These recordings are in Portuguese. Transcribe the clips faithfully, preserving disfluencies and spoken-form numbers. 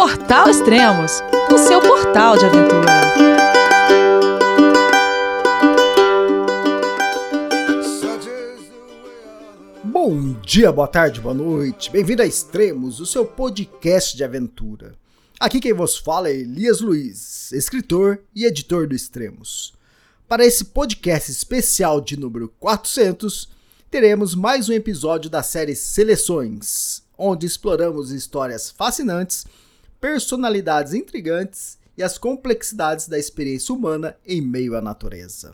Portal Extremos, o seu portal de aventura. Bom dia, boa tarde, boa noite. Bem-vindo a Extremos, o seu podcast de aventura. Aqui quem vos fala é Elias Luiz, escritor e editor do Extremos. Para esse podcast especial de número quatrocentos, teremos mais um episódio da série Seleções, onde exploramos histórias fascinantes, personalidades intrigantes e as complexidades da experiência humana em meio à natureza.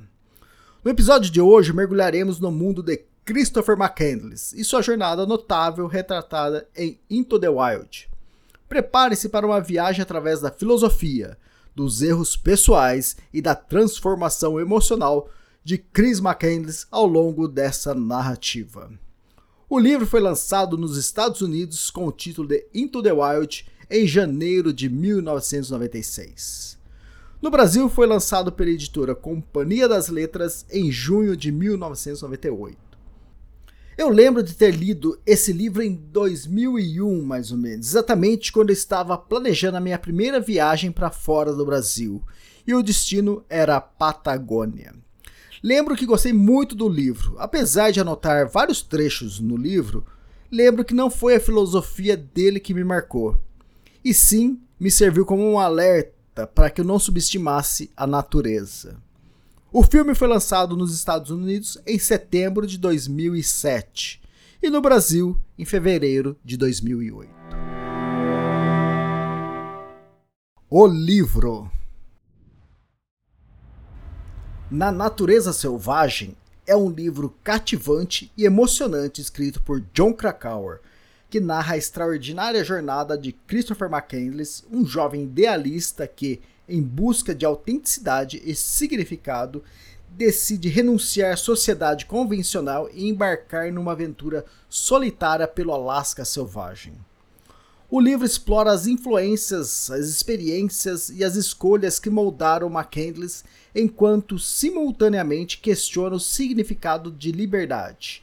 No episódio de hoje, mergulharemos no mundo de Christopher McCandless e sua jornada notável retratada em Into the Wild. Prepare-se para uma viagem através da filosofia, dos erros pessoais e da transformação emocional de Chris McCandless ao longo dessa narrativa. O livro foi lançado nos Estados Unidos com o título de Into the Wild em janeiro de mil novecentos e noventa e seis. No Brasil, foi lançado pela editora Companhia das Letras em junho de mil novecentos e noventa e oito. Eu lembro de ter lido esse livro em dois mil e um, mais ou menos, exatamente quando eu estava planejando a minha primeira viagem para fora do Brasil, e o destino era a Patagônia. Lembro que gostei muito do livro. Apesar de anotar vários trechos no livro, lembro que não foi a filosofia dele que me marcou. E sim, me serviu como um alerta para que eu não subestimasse a natureza. O filme foi lançado nos Estados Unidos em setembro de dois mil e sete e no Brasil em fevereiro de dois mil e oito. O livro Na Natureza Selvagem é um livro cativante e emocionante escrito por Jon Krakauer, que narra a extraordinária jornada de Christopher McCandless, um jovem idealista que, em busca de autenticidade e significado, decide renunciar à sociedade convencional e embarcar numa aventura solitária pelo Alasca selvagem. O livro explora as influências, as experiências e as escolhas que moldaram McCandless, enquanto simultaneamente questiona o significado de liberdade,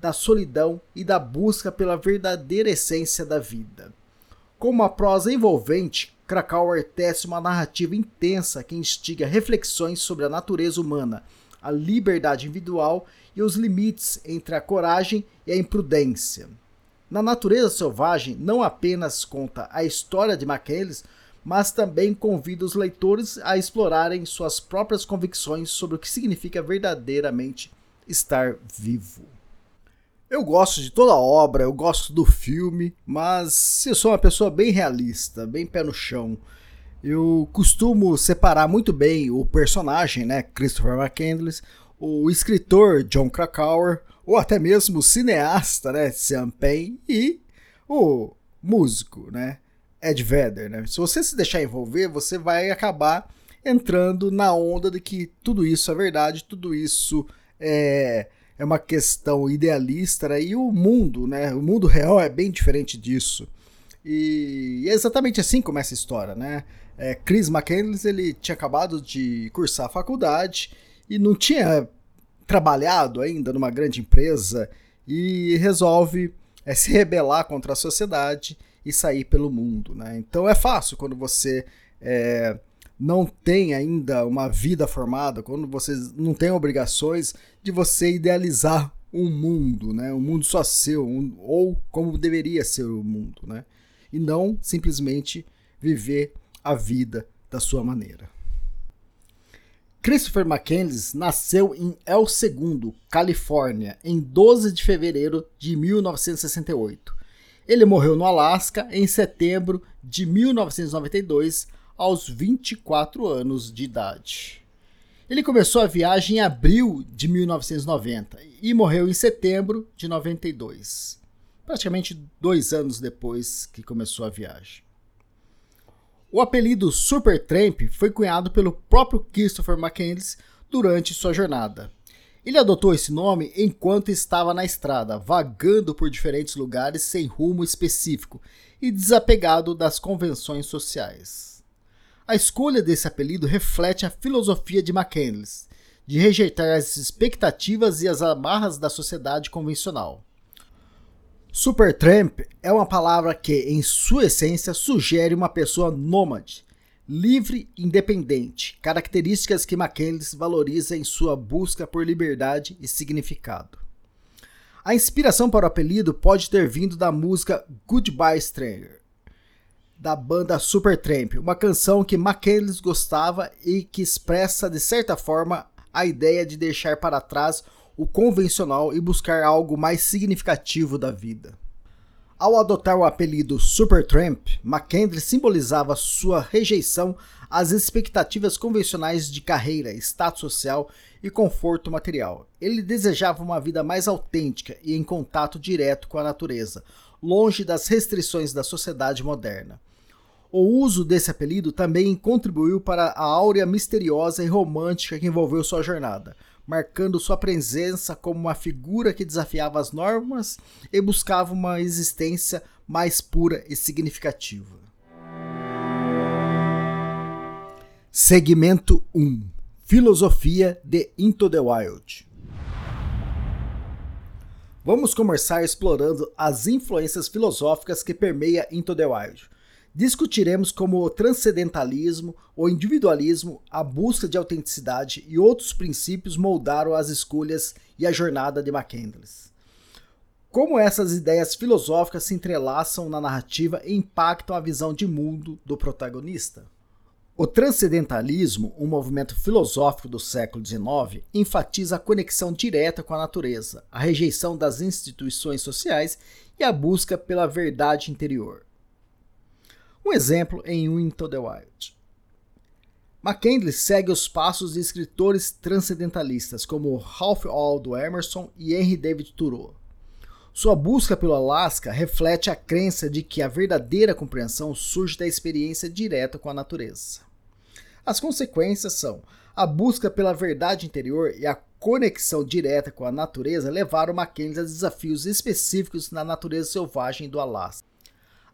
da solidão e da busca pela verdadeira essência da vida. Com uma prosa envolvente, Krakauer tece uma narrativa intensa que instiga reflexões sobre a natureza humana, a liberdade individual e os limites entre a coragem e a imprudência. Na Natureza Selvagem não apenas conta a história de McCandless, mas também convida os leitores a explorarem suas próprias convicções sobre o que significa verdadeiramente estar vivo. Eu gosto de toda a obra, eu gosto do filme, mas eu sou uma pessoa bem realista, bem pé no chão. Eu costumo separar muito bem o personagem, né, Christopher McCandless, o escritor Jon Krakauer, ou até mesmo o cineasta, né, Sean Penn, e o músico, né, Ed Vedder, né? Se você se deixar envolver, você vai acabar entrando na onda de que tudo isso é verdade, tudo isso é, é uma questão idealista, né? E o mundo, né, o mundo real é bem diferente disso. E é exatamente assim que começa a história, né? É, Chris McCandless, ele tinha acabado de cursar a faculdade e não tinha trabalhado ainda numa grande empresa e resolve é, se rebelar contra a sociedade e sair pelo mundo, né? Então é fácil quando você é, não tem ainda uma vida formada, quando você não tem obrigações, de você idealizar um mundo, né? Um mundo só seu, um, ou como deveria ser o mundo, né? E não simplesmente viver a vida da sua maneira. Christopher McCandless nasceu em El Segundo, Califórnia, em doze de fevereiro de mil novecentos e sessenta e oito. Ele morreu no Alasca em setembro de mil novecentos e noventa e dois, aos vinte e quatro anos de idade. Ele começou a viagem em abril de mil novecentos e noventa e morreu em setembro de noventa e dois, praticamente dois anos depois que começou a viagem. O apelido Supertramp foi cunhado pelo próprio Christopher McCandless durante sua jornada. Ele adotou esse nome enquanto estava na estrada, vagando por diferentes lugares sem rumo específico e desapegado das convenções sociais. A escolha desse apelido reflete a filosofia de McCandless, de rejeitar as expectativas e as amarras da sociedade convencional. Supertramp é uma palavra que, em sua essência, sugere uma pessoa nômade, livre e independente, características que McCandless valoriza em sua busca por liberdade e significado. A inspiração para o apelido pode ter vindo da música Goodbye Stranger, da banda Supertramp, uma canção que McCandless gostava e que expressa, de certa forma, a ideia de deixar para trás o convencional e buscar algo mais significativo da vida. Ao adotar o apelido Supertramp, McCandless simbolizava sua rejeição às expectativas convencionais de carreira, status social e conforto material. Ele desejava uma vida mais autêntica e em contato direto com a natureza, longe das restrições da sociedade moderna. O uso desse apelido também contribuiu para a áurea misteriosa e romântica que envolveu sua jornada, marcando sua presença como uma figura que desafiava as normas e buscava uma existência mais pura e significativa. Segmento um. Filosofia de Into the Wild. Vamos começar explorando as influências filosóficas que permeiam Into the Wild. Discutiremos como o transcendentalismo, o individualismo, a busca de autenticidade e outros princípios moldaram as escolhas e a jornada de McCandless. Como essas ideias filosóficas se entrelaçam na narrativa e impactam a visão de mundo do protagonista. O transcendentalismo, um movimento filosófico do século dezenove, enfatiza a conexão direta com a natureza, a rejeição das instituições sociais e a busca pela verdade interior. Um exemplo em Into the Wild. McCandless segue os passos de escritores transcendentalistas como Ralph Waldo Emerson e Henry David Thoreau. Sua busca pelo Alasca reflete a crença de que a verdadeira compreensão surge da experiência direta com a natureza. As consequências são: a busca pela verdade interior e a conexão direta com a natureza levaram McCandless a desafios específicos na natureza selvagem do Alasca.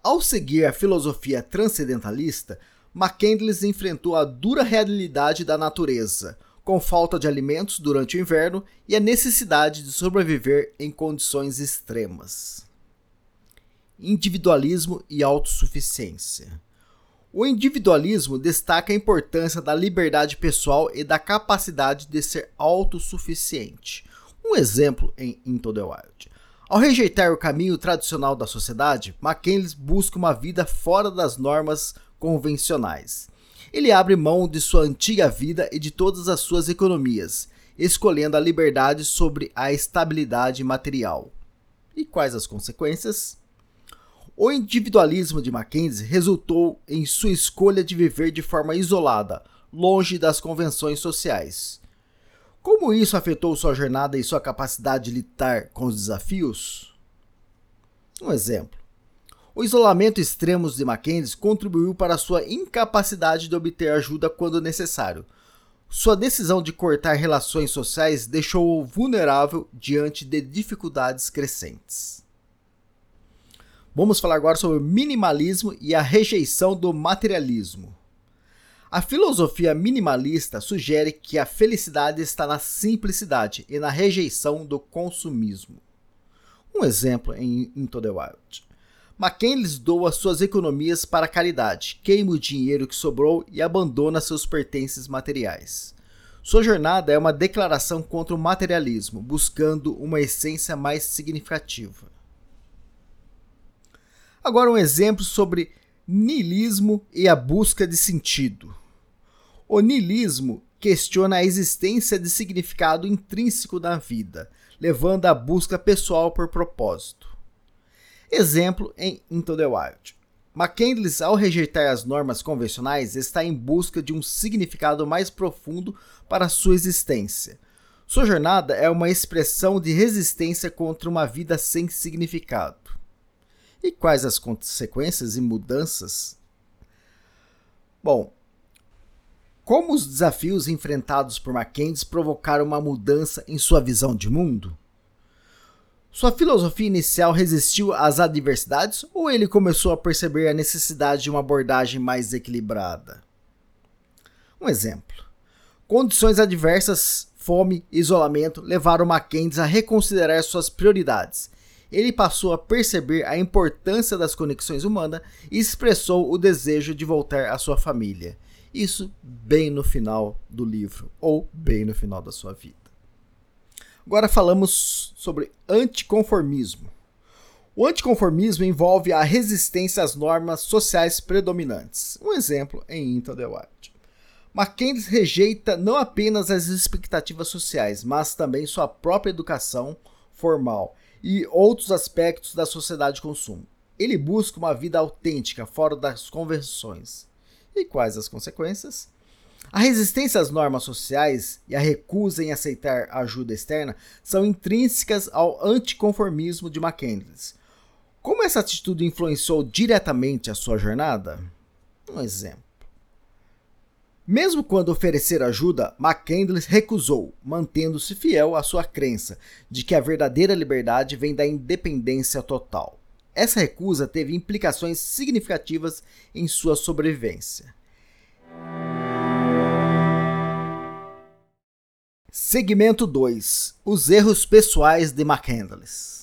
Ao seguir a filosofia transcendentalista, McCandless enfrentou a dura realidade da natureza, com falta de alimentos durante o inverno e a necessidade de sobreviver em condições extremas. Individualismo e autossuficiência. O individualismo destaca a importância da liberdade pessoal e da capacidade de ser autossuficiente. Um exemplo em Into the Wild. Ao rejeitar o caminho tradicional da sociedade, McCandless busca uma vida fora das normas convencionais. Ele abre mão de sua antiga vida e de todas as suas economias, escolhendo a liberdade sobre a estabilidade material. E quais as consequências? O individualismo de McCandless resultou em sua escolha de viver de forma isolada, longe das convenções sociais. Como isso afetou sua jornada e sua capacidade de lidar com os desafios? Um exemplo. O isolamento extremo de McCandless contribuiu para sua incapacidade de obter ajuda quando necessário. Sua decisão de cortar relações sociais deixou-o vulnerável diante de dificuldades crescentes. Vamos falar agora sobre o minimalismo e a rejeição do materialismo. A filosofia minimalista sugere que a felicidade está na simplicidade e na rejeição do consumismo. Um exemplo em Into the Wild. McCandless doa suas economias para a caridade, queima o dinheiro que sobrou e abandona seus pertences materiais. Sua jornada é uma declaração contra o materialismo, buscando uma essência mais significativa. Agora um exemplo sobre niilismo e a busca de sentido. O niilismo questiona a existência de significado intrínseco da vida, levando à busca pessoal por propósito. Exemplo em Into the Wild. McCandless, ao rejeitar as normas convencionais, está em busca de um significado mais profundo para sua existência. Sua jornada é uma expressão de resistência contra uma vida sem significado. E quais as consequências e mudanças? Bom, como os desafios enfrentados por McCandless provocaram uma mudança em sua visão de mundo? Sua filosofia inicial resistiu às adversidades ou ele começou a perceber a necessidade de uma abordagem mais equilibrada? Um exemplo. Condições adversas, fome e isolamento levaram McCandless a reconsiderar suas prioridades ele passou a perceber a importância das conexões humanas e expressou o desejo de voltar à sua família. Isso bem no final do livro, ou bem no final da sua vida. Agora falamos sobre anticonformismo. O anticonformismo envolve a resistência às normas sociais predominantes. Um exemplo em Into the Wild. McCandless rejeita não apenas as expectativas sociais, mas também sua própria educação formal e outros aspectos da sociedade de consumo. Ele busca uma vida autêntica, fora das convenções. E quais as consequências? A resistência às normas sociais e a recusa em aceitar ajuda externa são intrínsecas ao anticonformismo de McCandless. Como essa atitude influenciou diretamente a sua jornada? Um exemplo. Mesmo quando oferecer ajuda, McCandless recusou, mantendo-se fiel à sua crença de que a verdadeira liberdade vem da independência total. Essa recusa teve implicações significativas em sua sobrevivência. Segmento dois: os erros pessoais de McCandless.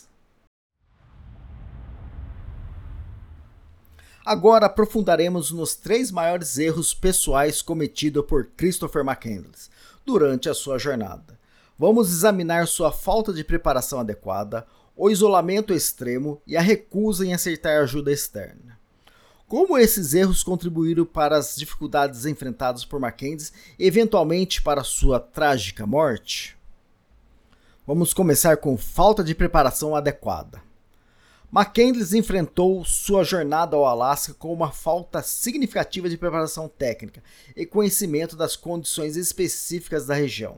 Agora aprofundaremos nos três maiores erros pessoais cometidos por Christopher McCandless durante a sua jornada. Vamos examinar sua falta de preparação adequada, o isolamento extremo e a recusa em aceitar ajuda externa. Como esses erros contribuíram para as dificuldades enfrentadas por McCandless e eventualmente para sua trágica morte? Vamos começar com falta de preparação adequada. McCandless enfrentou sua jornada ao Alasca com uma falta significativa de preparação técnica e conhecimento das condições específicas da região.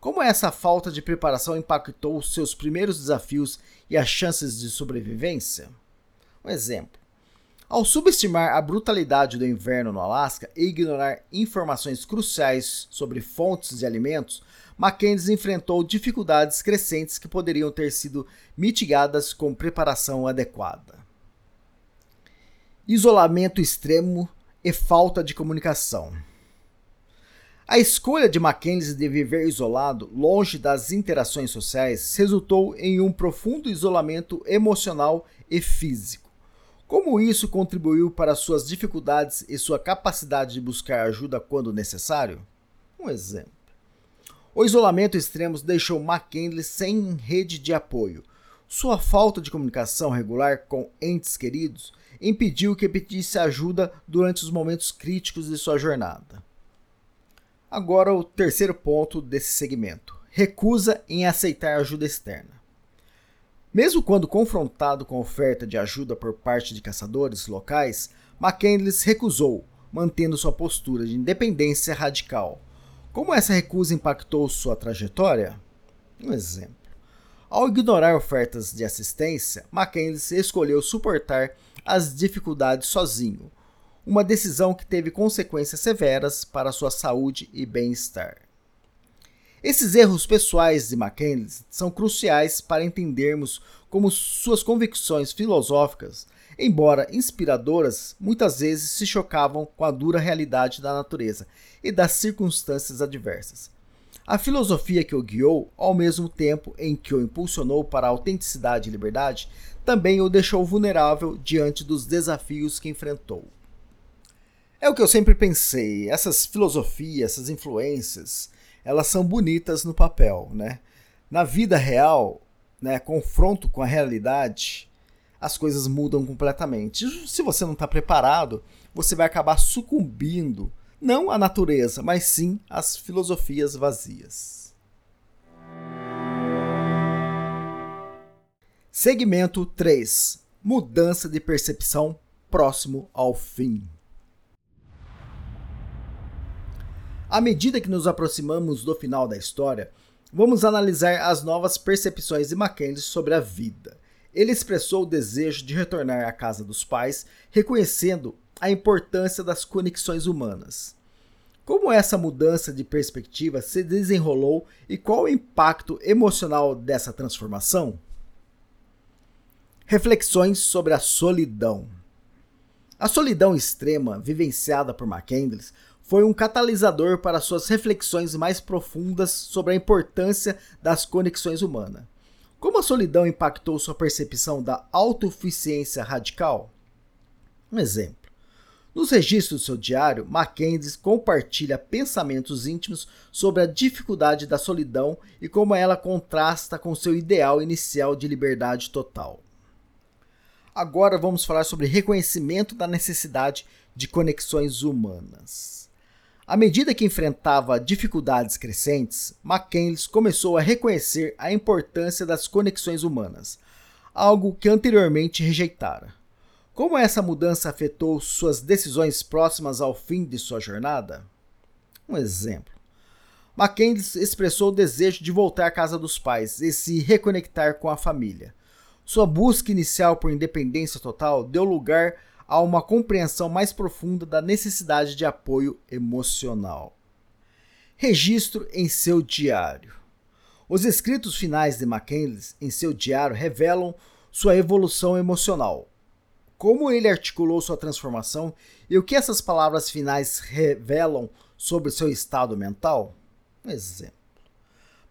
Como essa falta de preparação impactou seus primeiros desafios e as chances de sobrevivência? Um exemplo. Ao subestimar a brutalidade do inverno no Alasca e ignorar informações cruciais sobre fontes de alimentos, McCandless enfrentou dificuldades crescentes que poderiam ter sido mitigadas com preparação adequada. Isolamento extremo e falta de comunicação. A escolha de McCandless de viver isolado, longe das interações sociais, resultou em um profundo isolamento emocional e físico. Como isso contribuiu para suas dificuldades e sua capacidade de buscar ajuda quando necessário? Um exemplo. O isolamento extremo deixou McCandless sem rede de apoio. Sua falta de comunicação regular com entes queridos impediu que pedisse ajuda durante os momentos críticos de sua jornada. Agora o terceiro ponto desse segmento. Recusa em aceitar ajuda externa. Mesmo quando confrontado com oferta de ajuda por parte de caçadores locais, McCandless recusou, mantendo sua postura de independência radical. Como essa recusa impactou sua trajetória? Um exemplo. Ao ignorar ofertas de assistência, McCandless escolheu suportar as dificuldades sozinho, uma decisão que teve consequências severas para sua saúde e bem-estar. Esses erros pessoais de McCandless são cruciais para entendermos como suas convicções filosóficas, embora inspiradoras, muitas vezes se chocavam com a dura realidade da natureza e das circunstâncias adversas. A filosofia que o guiou, ao mesmo tempo em que o impulsionou para a autenticidade e liberdade, também o deixou vulnerável diante dos desafios que enfrentou. É o que eu sempre pensei, essas filosofias, essas influências, elas são bonitas no papel, né? Na vida real, né, confronto com a realidade, as coisas mudam completamente. Se você não está preparado, você vai acabar sucumbindo, não à natureza, mas sim às filosofias vazias. Segmento três. Mudança de percepção próximo ao fim. À medida que nos aproximamos do final da história, vamos analisar as novas percepções de McCandless sobre a vida. Ele expressou o desejo de retornar à casa dos pais, reconhecendo a importância das conexões humanas. Como essa mudança de perspectiva se desenrolou e qual o impacto emocional dessa transformação? Reflexões sobre a solidão. A solidão extrema vivenciada por McCandless foi um catalisador para suas reflexões mais profundas sobre a importância das conexões humanas. Como a solidão impactou sua percepção da autossuficiência radical? Um exemplo. Nos registros do seu diário, Mackenzie compartilha pensamentos íntimos sobre a dificuldade da solidão e como ela contrasta com seu ideal inicial de liberdade total. Agora vamos falar sobre reconhecimento da necessidade de conexões humanas. À medida que enfrentava dificuldades crescentes, McCandless começou a reconhecer a importância das conexões humanas, algo que anteriormente rejeitara. Como essa mudança afetou suas decisões próximas ao fim de sua jornada? Um exemplo. McCandless expressou o desejo de voltar à casa dos pais e se reconectar com a família. Sua busca inicial por independência total deu lugar a uma compreensão mais profunda da necessidade de apoio emocional. Registro em seu diário. Os escritos finais de McCandless em seu diário revelam sua evolução emocional. Como ele articulou sua transformação e o que essas palavras finais revelam sobre seu estado mental? Um exemplo.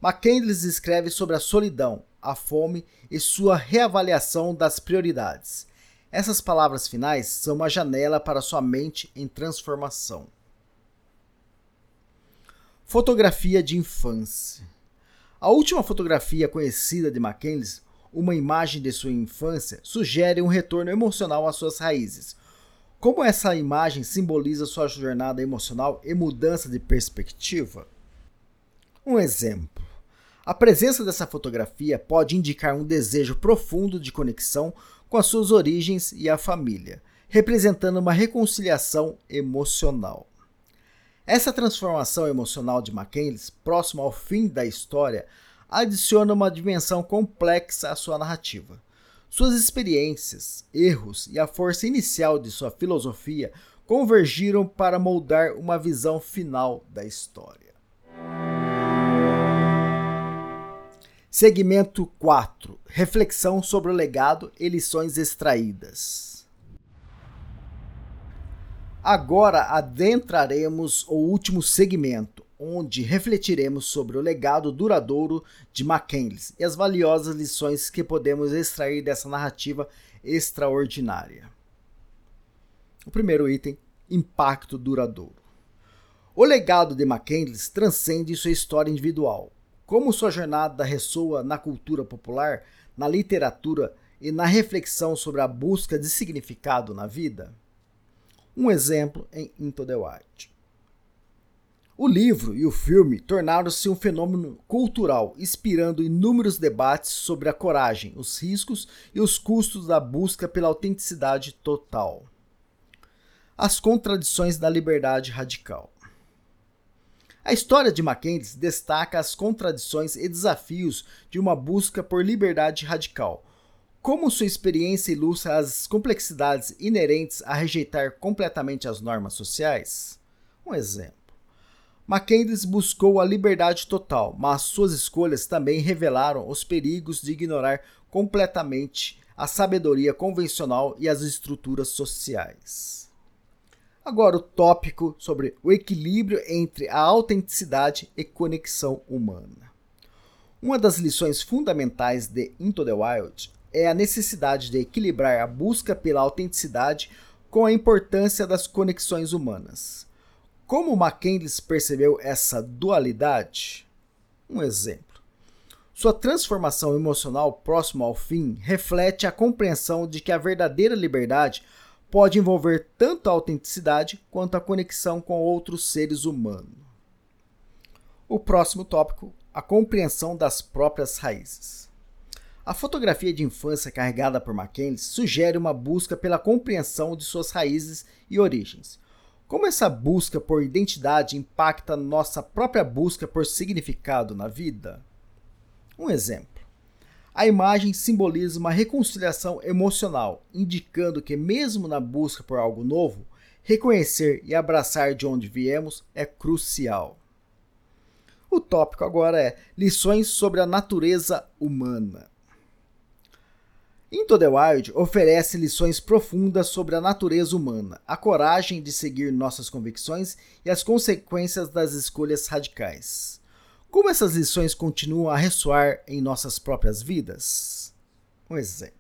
McCandless escreve sobre a solidão, a fome e sua reavaliação das prioridades. Essas palavras finais são uma janela para sua mente em transformação. Fotografia de infância. A última fotografia conhecida de McCandless, uma imagem de sua infância, sugere um retorno emocional às suas raízes. Como essa imagem simboliza sua jornada emocional e mudança de perspectiva? Um exemplo. A presença dessa fotografia pode indicar um desejo profundo de conexão com as suas origens e a família, representando uma reconciliação emocional. Essa transformação emocional de McCandless, próximo ao fim da história, adiciona uma dimensão complexa à sua narrativa. Suas experiências, erros e a força inicial de sua filosofia convergiram para moldar uma visão final da história. Segmento quatro. Reflexão sobre o legado e lições extraídas. Agora adentraremos o último segmento, onde refletiremos sobre o legado duradouro de McCandless e as valiosas lições que podemos extrair dessa narrativa extraordinária. O primeiro item, impacto duradouro. O legado de McCandless transcende sua história individual. Como sua jornada ressoa na cultura popular, na literatura e na reflexão sobre a busca de significado na vida? Um exemplo em Into the Wild. O livro e o filme tornaram-se um fenômeno cultural, inspirando inúmeros debates sobre a coragem, os riscos e os custos da busca pela autenticidade total. As contradições da liberdade radical. A história de McCandless destaca as contradições e desafios de uma busca por liberdade radical. Como sua experiência ilustra as complexidades inerentes a rejeitar completamente as normas sociais? Um exemplo. McCandless buscou a liberdade total, mas suas escolhas também revelaram os perigos de ignorar completamente a sabedoria convencional e as estruturas sociais. Agora o tópico sobre o equilíbrio entre a autenticidade e conexão humana. Uma das lições fundamentais de Into the Wild é a necessidade de equilibrar a busca pela autenticidade com a importância das conexões humanas. Como McCandless percebeu essa dualidade? Um exemplo. Sua transformação emocional próxima ao fim reflete a compreensão de que a verdadeira liberdade pode envolver tanto a autenticidade quanto a conexão com outros seres humanos. O próximo tópico, a compreensão das próprias raízes. A fotografia de infância carregada por McCandless sugere uma busca pela compreensão de suas raízes e origens. Como essa busca por identidade impacta nossa própria busca por significado na vida? Um exemplo. A imagem simboliza uma reconciliação emocional, indicando que mesmo na busca por algo novo, reconhecer e abraçar de onde viemos é crucial. O tópico agora é lições sobre a natureza humana. Into the Wild oferece lições profundas sobre a natureza humana, a coragem de seguir nossas convicções e as consequências das escolhas radicais. Como essas lições continuam a ressoar em nossas próprias vidas? Um exemplo.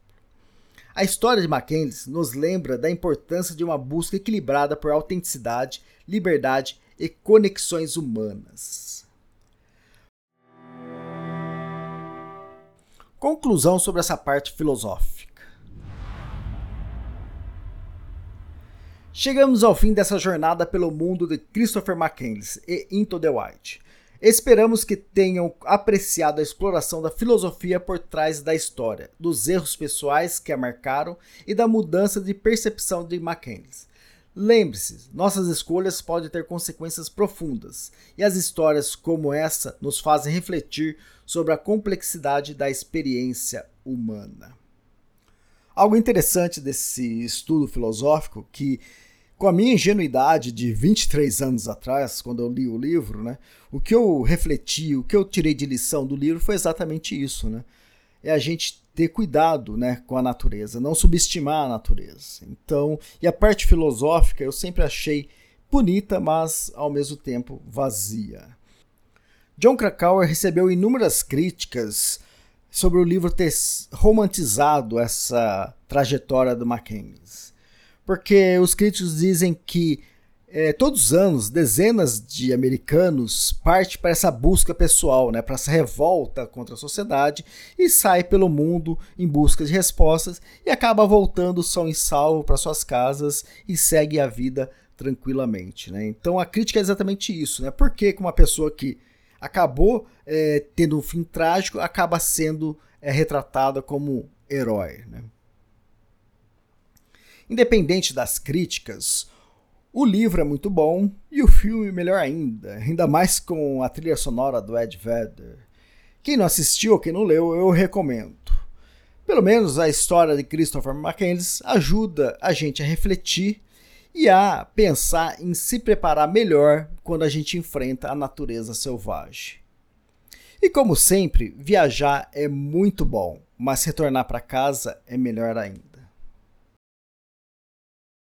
A história de McCandless nos lembra da importância de uma busca equilibrada por autenticidade, liberdade e conexões humanas. Conclusão sobre essa parte filosófica. Chegamos ao fim dessa jornada pelo mundo de Christopher McCandless e Into the Wild. Esperamos que tenham apreciado a exploração da filosofia por trás da história, dos erros pessoais que a marcaram e da mudança de percepção de McCandless. Lembre-se, nossas escolhas podem ter consequências profundas, e as histórias como essa nos fazem refletir sobre a complexidade da experiência humana. Algo interessante desse estudo filosófico que, com a minha ingenuidade de vinte e três anos atrás, quando eu li o livro, né, o que eu refleti, o que eu tirei de lição do livro foi exatamente isso, né? É a gente ter cuidado, né, com a natureza, não subestimar a natureza. Então, e a parte filosófica eu sempre achei bonita, mas ao mesmo tempo vazia. Jon Krakauer recebeu inúmeras críticas sobre o livro ter romantizado essa trajetória do McCandless. Porque os críticos dizem que é, todos os anos dezenas de americanos partem para essa busca pessoal, né, para essa revolta contra a sociedade e sai pelo mundo em busca de respostas e acaba voltando são e salvo para suas casas e segue a vida tranquilamente, né? Então a crítica é exatamente isso, né? Por que uma pessoa que acabou é, tendo um fim trágico acaba sendo é, retratada como herói, né? Independente das críticas, o livro é muito bom e o filme melhor ainda, ainda mais com a trilha sonora do Ed Vedder. Quem não assistiu ou quem não leu, eu recomendo. Pelo menos a história de Christopher McCandless ajuda a gente a refletir e a pensar em se preparar melhor quando a gente enfrenta a natureza selvagem. E como sempre, viajar é muito bom, mas retornar para casa é melhor ainda.